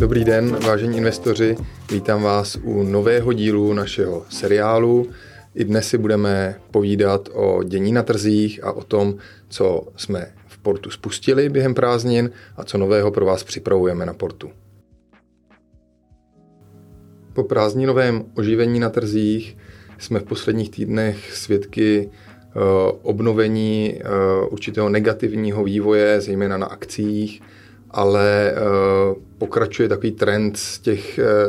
Dobrý den, vážení investoři, vítám vás u nového dílu našeho seriálu. I dnes si budeme povídat o dění na trzích a o tom, co jsme v Portu spustili během prázdnin a co nového pro vás připravujeme na Portu. Po prázdninovém oživení na trzích jsme v posledních týdnech svědky obnovení určitého negativního vývoje, zejména na akciích, ale pokračuje takový trend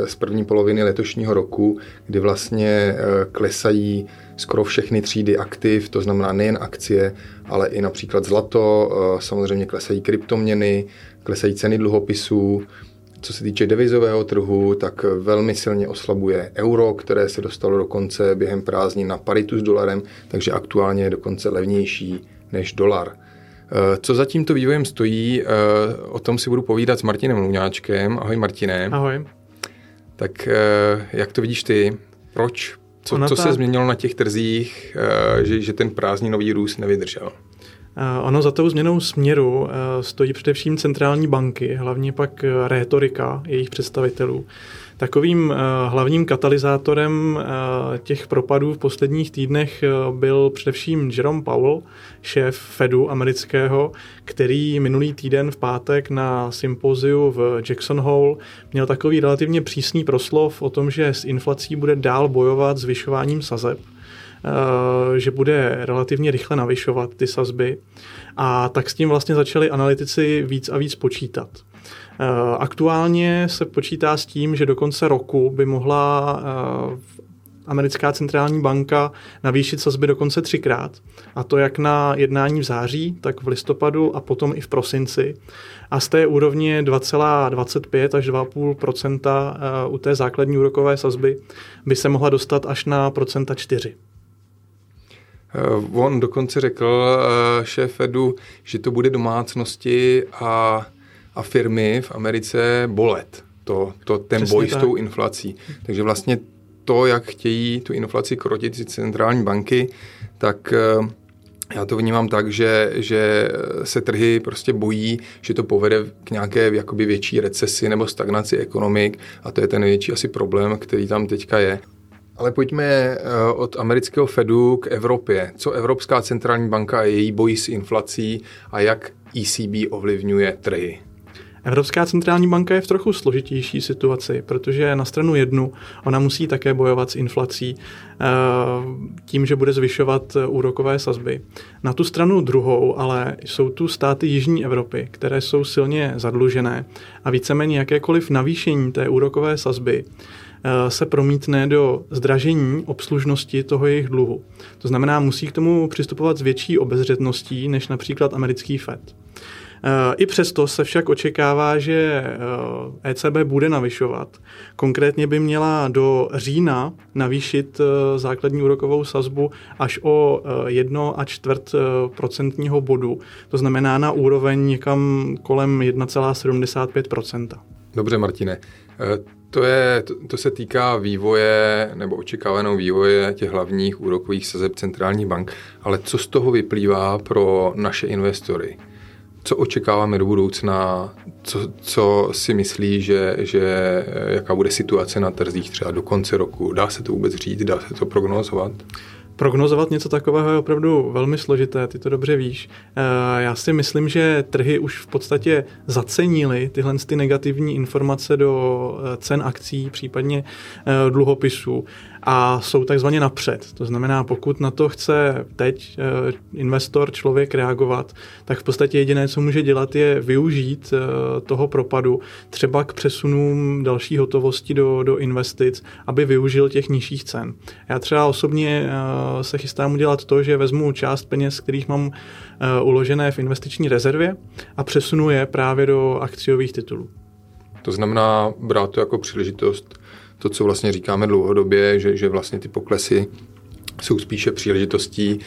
z první poloviny letošního roku, kdy vlastně klesají skoro všechny třídy aktiv, to znamená nejen akcie, ale i například zlato, samozřejmě klesají kryptoměny, klesají ceny dluhopisů. Co se týče devizového trhu, tak velmi silně oslabuje euro, které se dostalo dokonce během prázdnin na paritu s dolarem, takže aktuálně je dokonce levnější než dolar. Co za tímto vývojem stojí, o tom si budu povídat s Martinem Luňáčkem. Ahoj Martine. Ahoj. Tak jak to vidíš ty? Proč? Co se změnilo na těch trzích, že ten prázdninový růst nevydržel? Ono za tou změnou směru stojí především centrální banky, hlavně pak rétorika jejich představitelů. Takovým hlavním katalyzátorem těch propadů v posledních týdnech byl především Jerome Powell, šéf Fedu amerického, který minulý týden v pátek na sympoziu v Jackson Hole měl takový relativně přísný proslov o tom, že s inflací bude dál bojovat zvyšováním sazeb, že bude relativně rychle navyšovat ty sazby, a tak s tím vlastně začali analytici víc a víc počítat. Aktuálně se počítá s tím, že do konce roku by mohla americká centrální banka navýšit sazby dokonce 3x, a to jak na jednání v září, tak v listopadu a potom i v prosinci. A z té úrovně 2,25 až 2,5 % u té základní úrokové sazby by se mohla dostat až na 4%. On dokonce řekl, šéf Fedu, že to bude domácnosti a firmy v Americe bolet, ten boj s tou inflací. Takže vlastně to, jak chtějí tu inflaci krotit centrální banky, tak já to vnímám tak, že se trhy prostě bojí, že to povede k nějaké jakoby větší recesi nebo stagnaci ekonomik, a to je ten největší asi problém, který tam teďka je. Ale pojďme od amerického Fedu k Evropě. Co Evropská centrální banka a její bojí s inflací a jak ECB ovlivňuje trhy? Evropská centrální banka je v trochu složitější situaci, protože na stranu jednu ona musí také bojovat s inflací tím, že bude zvyšovat úrokové sazby. Na tu stranu druhou ale jsou tu státy jižní Evropy, které jsou silně zadlužené, a víceméně jakékoliv navýšení té úrokové sazby se promítne do zdražení obslužnosti toho jejich dluhu. To znamená, musí k tomu přistupovat s větší obezřetností než například americký Fed. I přesto se však očekává, že ECB bude navyšovat. Konkrétně by měla do října navýšit základní úrokovou sazbu až o 1,25% bodu. To znamená na úroveň někam kolem 1,75%. Dobře, Martine. To se týká vývoje nebo očekávaného vývoje těch hlavních úrokových sazeb centrálních bank, ale co z toho vyplývá pro naše investory? Co očekáváme do budoucna, co si myslí, že jaká bude situace na trzích třeba do konce roku? Dá se to vůbec říct, dá se to prognozovat? Prognozovat něco takového je opravdu velmi složité, ty to dobře víš. Já si myslím, že trhy už v podstatě zacenily tyhle ty negativní informace do cen akcií, případně dluhopisů, a jsou takzvaně napřed. To znamená, pokud na to chce teď investor, člověk reagovat, tak v podstatě jediné, co může dělat, je využít toho propadu třeba k přesunům další hotovosti do investic, aby využil těch nižších cen. Já třeba osobně se chystám udělat to, že vezmu část peněz, kterých mám uložené v investiční rezervě, a přesunu je právě do akciových titulů. To znamená brát to jako příležitost, to, co vlastně říkáme dlouhodobě, že vlastně ty poklesy jsou spíše příležitostí.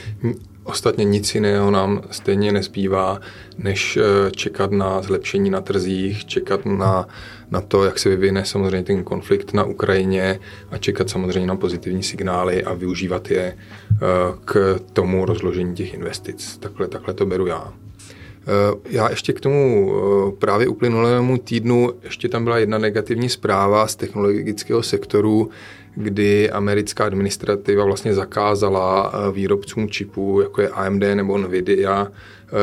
Ostatně nic jiného nám stejně nezbývá, než čekat na zlepšení na trzích, čekat na to, jak se vyvine samozřejmě ten konflikt na Ukrajině, a čekat samozřejmě na pozitivní signály a využívat je k tomu rozložení těch investic. Takhle to beru já. Já ještě k tomu právě uplynulému týdnu, ještě tam byla jedna negativní zpráva z technologického sektoru, kdy americká administrativa vlastně zakázala výrobcům čipů, jako je AMD nebo Nvidia,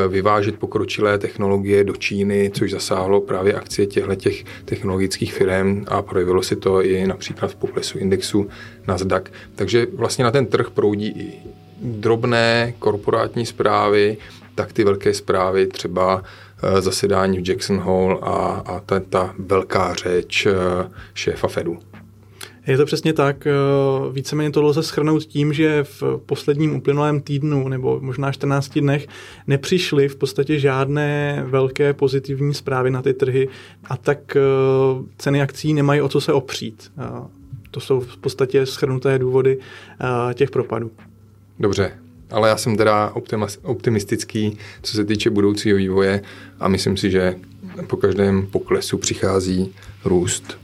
vyvážet pokročilé technologie do Číny, což zasáhlo právě akcie těchto technologických firm a projevilo se to i například v poklesu indexu Nasdaq. Takže vlastně na ten trh proudí i drobné korporátní zprávy, tak ty velké zprávy, třeba zasedání v Jackson Hole a ta velká řeč šéfa Fedu. Je to přesně tak. Víceméně to lze shrnout tím, že v posledním uplynulém týdnu nebo možná 14 dnech nepřišly v podstatě žádné velké pozitivní zprávy na ty trhy a tak ceny akcí nemají o co se opřít. To jsou v podstatě shrnuté důvody těch propadů. Dobře, ale já jsem teda optimistický, co se týče budoucího vývoje a myslím si, že po každém poklesu přichází růst.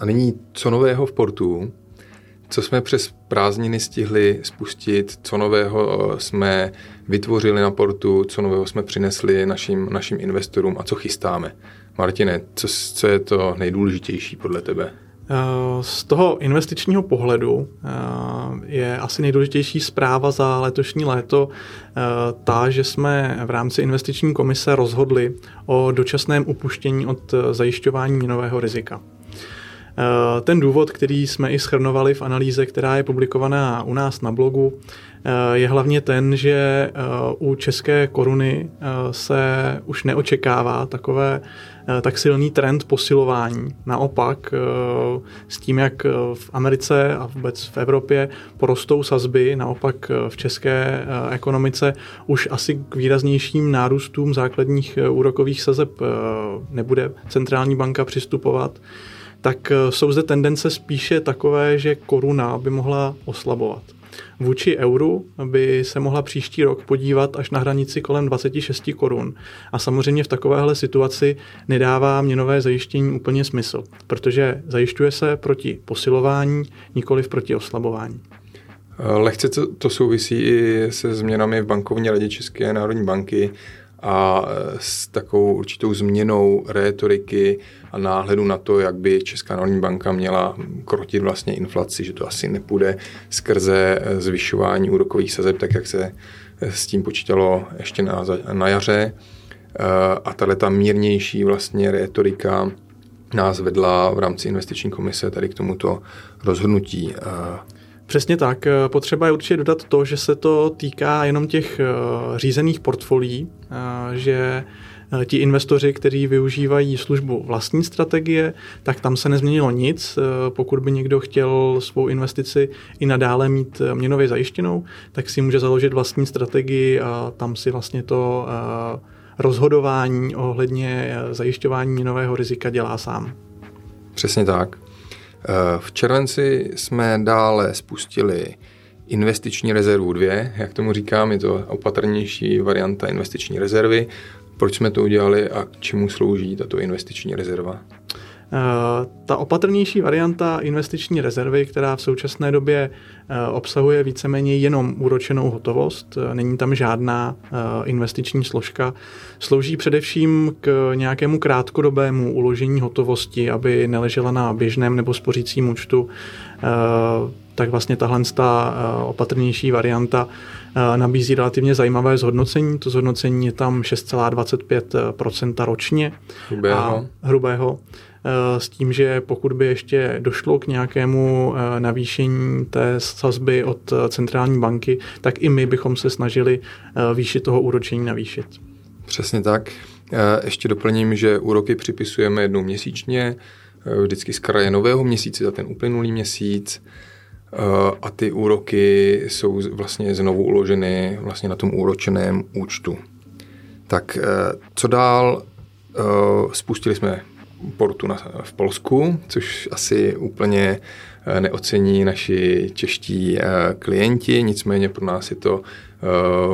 A nyní, co nového v Portu, co jsme přes prázdniny stihli spustit, co nového jsme vytvořili na Portu, co nového jsme přinesli našim investorům a co chystáme. Martine, co je to nejdůležitější podle tebe? Z toho investičního pohledu je asi nejdůležitější zpráva za letošní léto ta, že jsme v rámci investiční komise rozhodli o dočasném upuštění od zajišťování měnového rizika. Ten důvod, který jsme i shrnovali v analýze, která je publikovaná u nás na blogu, je hlavně ten, že u české koruny se už neočekává tak silný trend posilování. Naopak s tím, jak v Americe a vůbec v Evropě porostou sazby, naopak v české ekonomice už asi k výraznějším nárůstům základních úrokových sazeb nebude centrální banka přistupovat. Tak jsou zde tendence spíše takové, že koruna by mohla oslabovat. Vůči euru by se mohla příští rok podívat až na hranici kolem 26 korun. A samozřejmě v takovéhle situaci nedává měnové zajištění úplně smysl, protože zajišťuje se proti posilování, nikoli proti oslabování. Lehce to souvisí i se změnami v bankovní radě České národní banky a s takovou určitou změnou rétoriky a náhledu na to, jak by Česká národní banka měla krotit vlastně inflaci, že to asi nepůjde skrze zvyšování úrokových sazeb, tak jak se s tím počítalo ještě na jaře. A tato mírnější vlastně rétorika nás vedla v rámci investiční komise tady k tomuto rozhodnutí. Přesně tak. Potřeba je určitě dodat to, že se to týká jenom těch řízených portfolií, že ti investoři, kteří využívají službu vlastní strategie, tak tam se nezměnilo nic. Pokud by někdo chtěl svou investici i nadále mít měnově zajištěnou, tak si může založit vlastní strategii a tam si vlastně to rozhodování ohledně zajišťování měnového rizika dělá sám. Přesně tak. V červenci jsme dále spustili investiční rezervu 2, jak tomu říkám, je to opatrnější varianta investiční rezervy. Proč jsme to udělali a k čemu slouží tato investiční rezerva? Ta opatrnější varianta investiční rezervy, která v současné době obsahuje víceméně jenom úročenou hotovost, není tam žádná investiční složka, slouží především k nějakému krátkodobému uložení hotovosti, aby neležela na běžném nebo spořícím účtu, tak vlastně tahle opatrnější varianta nabízí relativně zajímavé zhodnocení. To zhodnocení je tam 6,25% ročně. Hrubého. S tím, že pokud by ještě došlo k nějakému navýšení té sazby od centrální banky, tak i my bychom se snažili výši toho úročení navýšit. Přesně tak. Ještě doplním, že úroky připisujeme jednou měsíčně, vždycky z kraje nového měsíce za ten uplynulý měsíc. A ty úroky jsou vlastně znovu uloženy vlastně na tom úročeném účtu. Tak co dál? Spustili jsme Portu v Polsku, což asi úplně neocení naši čeští klienti, nicméně pro nás je to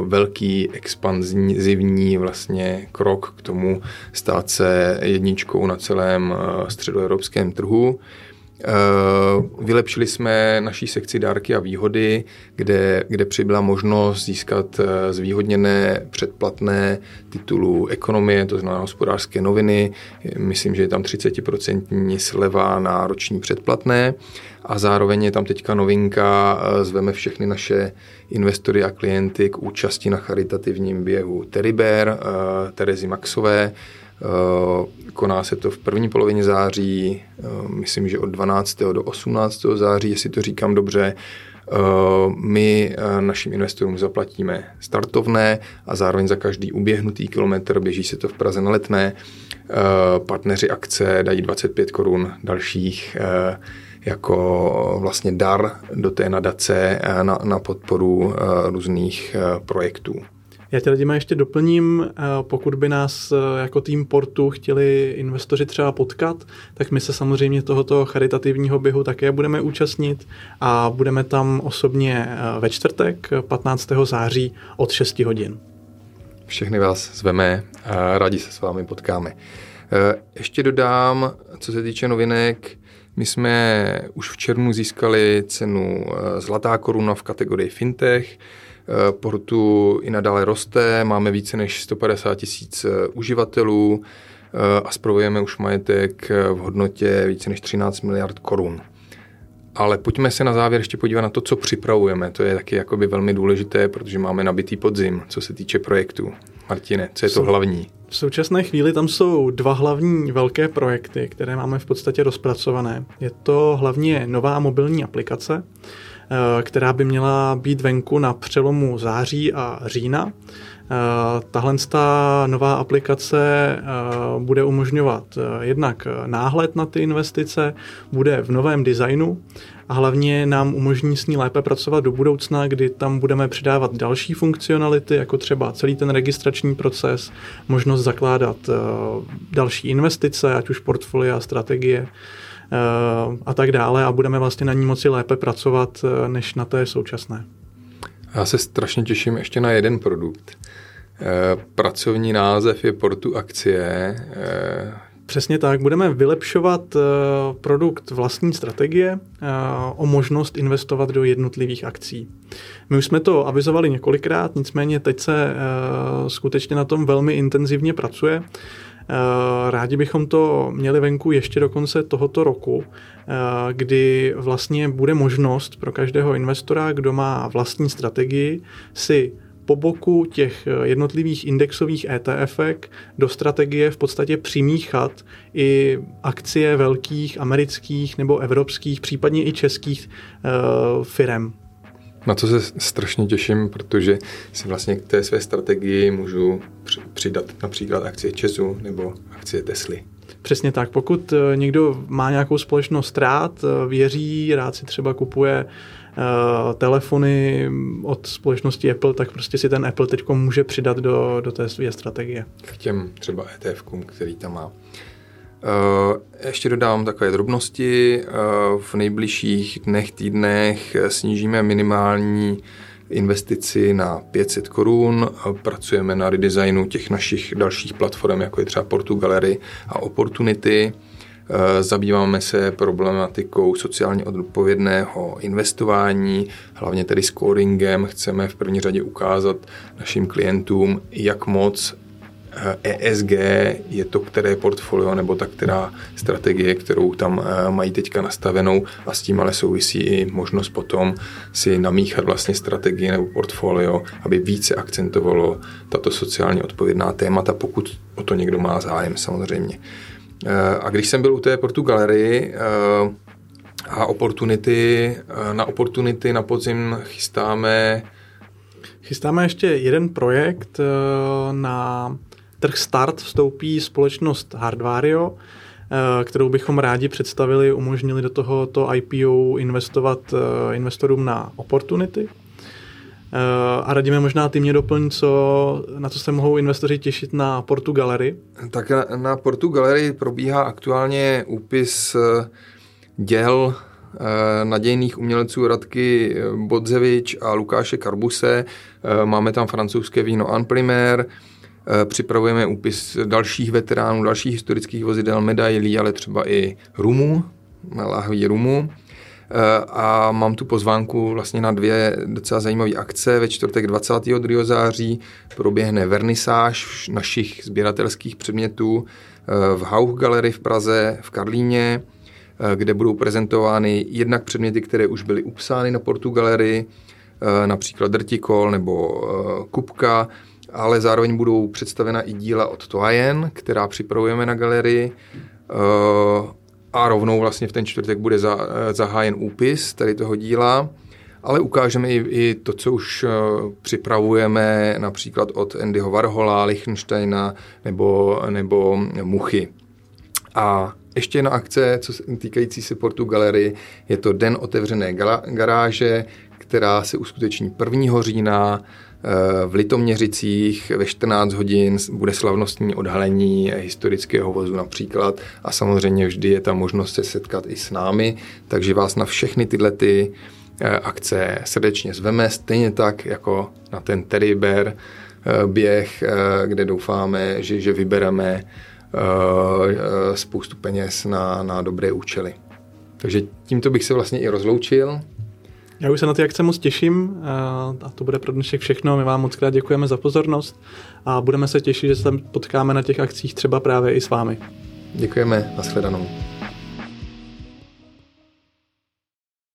velký expanzivní vlastně krok k tomu stát se jedničkou na celém středoevropském trhu. Vylepšili jsme naší sekci dárky a výhody, kde přibyla možnost získat zvýhodněné předplatné titulu ekonomie, to znamená hospodářské noviny. Myslím, že je tam 30% sleva na roční předplatné a zároveň je tam teďka novinka, zveme všechny naše investory a klienty k účasti na charitativním běhu Terry Bear, Terezy Maxové. Koná se to v první polovině září, myslím, že od 12. do 18. září, jestli to říkám dobře. My našim investorům zaplatíme startovné a zároveň za každý uběhnutý kilometr, běží se to v Praze na Letné, partneři akce dají 25 korun dalších jako vlastně dar do té nadace na podporu různých projektů. Já tě lidima ještě doplním, pokud by nás jako tým Portu chtěli investoři třeba potkat, tak my se samozřejmě tohoto charitativního běhu také budeme účastnit a budeme tam osobně ve čtvrtek 15. září od 6 hodin. Všechny vás zveme a rádi se s vámi potkáme. Ještě dodám, co se týče novinek, my jsme už v červnu získali cenu Zlatá koruna v kategorii fintech. Portu i nadále roste, máme více než 150 000 uživatelů a sprovujeme už majetek v hodnotě více než 13 miliard korun. Ale pojďme se na závěr ještě podívat na to, co připravujeme. To je taky jakoby velmi důležité, protože máme nabitý podzim, co se týče projektů. Martine, co je to hlavní? V současné chvíli tam jsou dva hlavní velké projekty, které máme v podstatě rozpracované. Je to hlavně nová mobilní aplikace, která by měla být venku na přelomu září a října. Tahle nová aplikace bude umožňovat jednak náhled na ty investice, bude v novém designu a hlavně nám umožní s ní lépe pracovat do budoucna, kdy tam budeme přidávat další funkcionality, jako třeba celý ten registrační proces, možnost zakládat další investice, ať už portfolia, strategie a tak dále, a budeme vlastně na ní moci lépe pracovat než na té současné. Já se strašně těším ještě na jeden produkt. Pracovní název je Portu akcie. Přesně tak, budeme vylepšovat produkt vlastní strategie o možnost investovat do jednotlivých akcí. My už jsme to avizovali několikrát, nicméně teď se skutečně na tom velmi intenzivně pracuje. Rádi bychom to měli venku ještě do konce tohoto roku, kdy vlastně bude možnost pro každého investora, kdo má vlastní strategii, si po boku těch jednotlivých indexových ETF-ek do strategie v podstatě přimíchat i akcie velkých amerických nebo evropských, případně i českých firem. Na to se strašně těším, protože si vlastně k té své strategii můžu přidat například akcie ČEZu nebo akcie Tesly. Přesně tak. Pokud někdo má nějakou společnost rád, věří, rád si třeba kupuje telefony od společnosti Apple, tak prostě si ten Apple teď může přidat do té své strategie. K těm třeba ETF-kům, který tam má. Ještě dodám takové drobnosti. V nejbližších dnech, týdnech snížíme minimální investici na 500 korun. Pracujeme na redesignu těch našich dalších platform, jako je třeba Portu Galerie a Opportunity. Zabýváme se problematikou sociálně odpovědného investování, hlavně tedy scoringem. Chceme v první řadě ukázat našim klientům, jak moc ESG je to, které portfolio nebo ta která strategie, kterou tam mají teďka nastavenou, a s tím ale souvisí i možnost potom si namíchat vlastně strategie nebo portfolio, aby více akcentovalo tato sociálně odpovědná témata, pokud o to někdo má zájem samozřejmě. A když jsem byl u té Portu Galerii a na Opportunity na podzim chystáme ještě jeden projekt. Na trh start vstoupí společnost Hardwario, kterou bychom rádi představili, umožnili do tohoto IPO investovat investorům na Opportunity. A radíme možná ty mě doplň, na co se mohou investoři těšit na Portu Galerii. Tak na Portu Galerii probíhá aktuálně úpis děl nadějných umělců Radky Bodzevič a Lukáše Karbuse. Máme tam francouzské víno En Premier, připravujeme úpis dalších veteránů, dalších historických vozidel, medailí, ale třeba i rumů. lahví rumu. A mám tu pozvánku vlastně na dvě docela zajímavé akce. Ve čtvrtek 22. září proběhne vernisáž našich sběratelských předmětů v Hauch Galerii v Praze, v Karlíně, kde budou prezentovány jednak předměty, které už byly upsány na Portu galerii, například Drtikol nebo Kupka, ale zároveň budou představena i díla od Toyen, která připravujeme na galerii. A rovnou vlastně v ten čtvrtek bude zahájen úpis tady toho díla, ale ukážeme i to, co už připravujeme například od Andyho Warhola, Liechtensteina nebo Muchy. A ještě jedna akce, co týkající se Portu galerii, je to Den otevřené garáže, která se uskuteční 1. října v Litoměřicích ve 14 hodin. Bude slavnostní odhalení historického vozu například a samozřejmě vždy je ta možnost se setkat i s námi, takže vás na všechny tyhle ty akce srdečně zveme, stejně tak jako na ten Terry Bear běh, kde doufáme, že vybereme spoustu peněz na dobré účely. Takže tímto bych se vlastně i rozloučil. Já už se na ty akce moc těším a to bude pro dnešek všechno. My vám moc krát děkujeme za pozornost a budeme se těšit, že se potkáme na těch akcích třeba právě i s vámi. Děkujeme, nashledanou.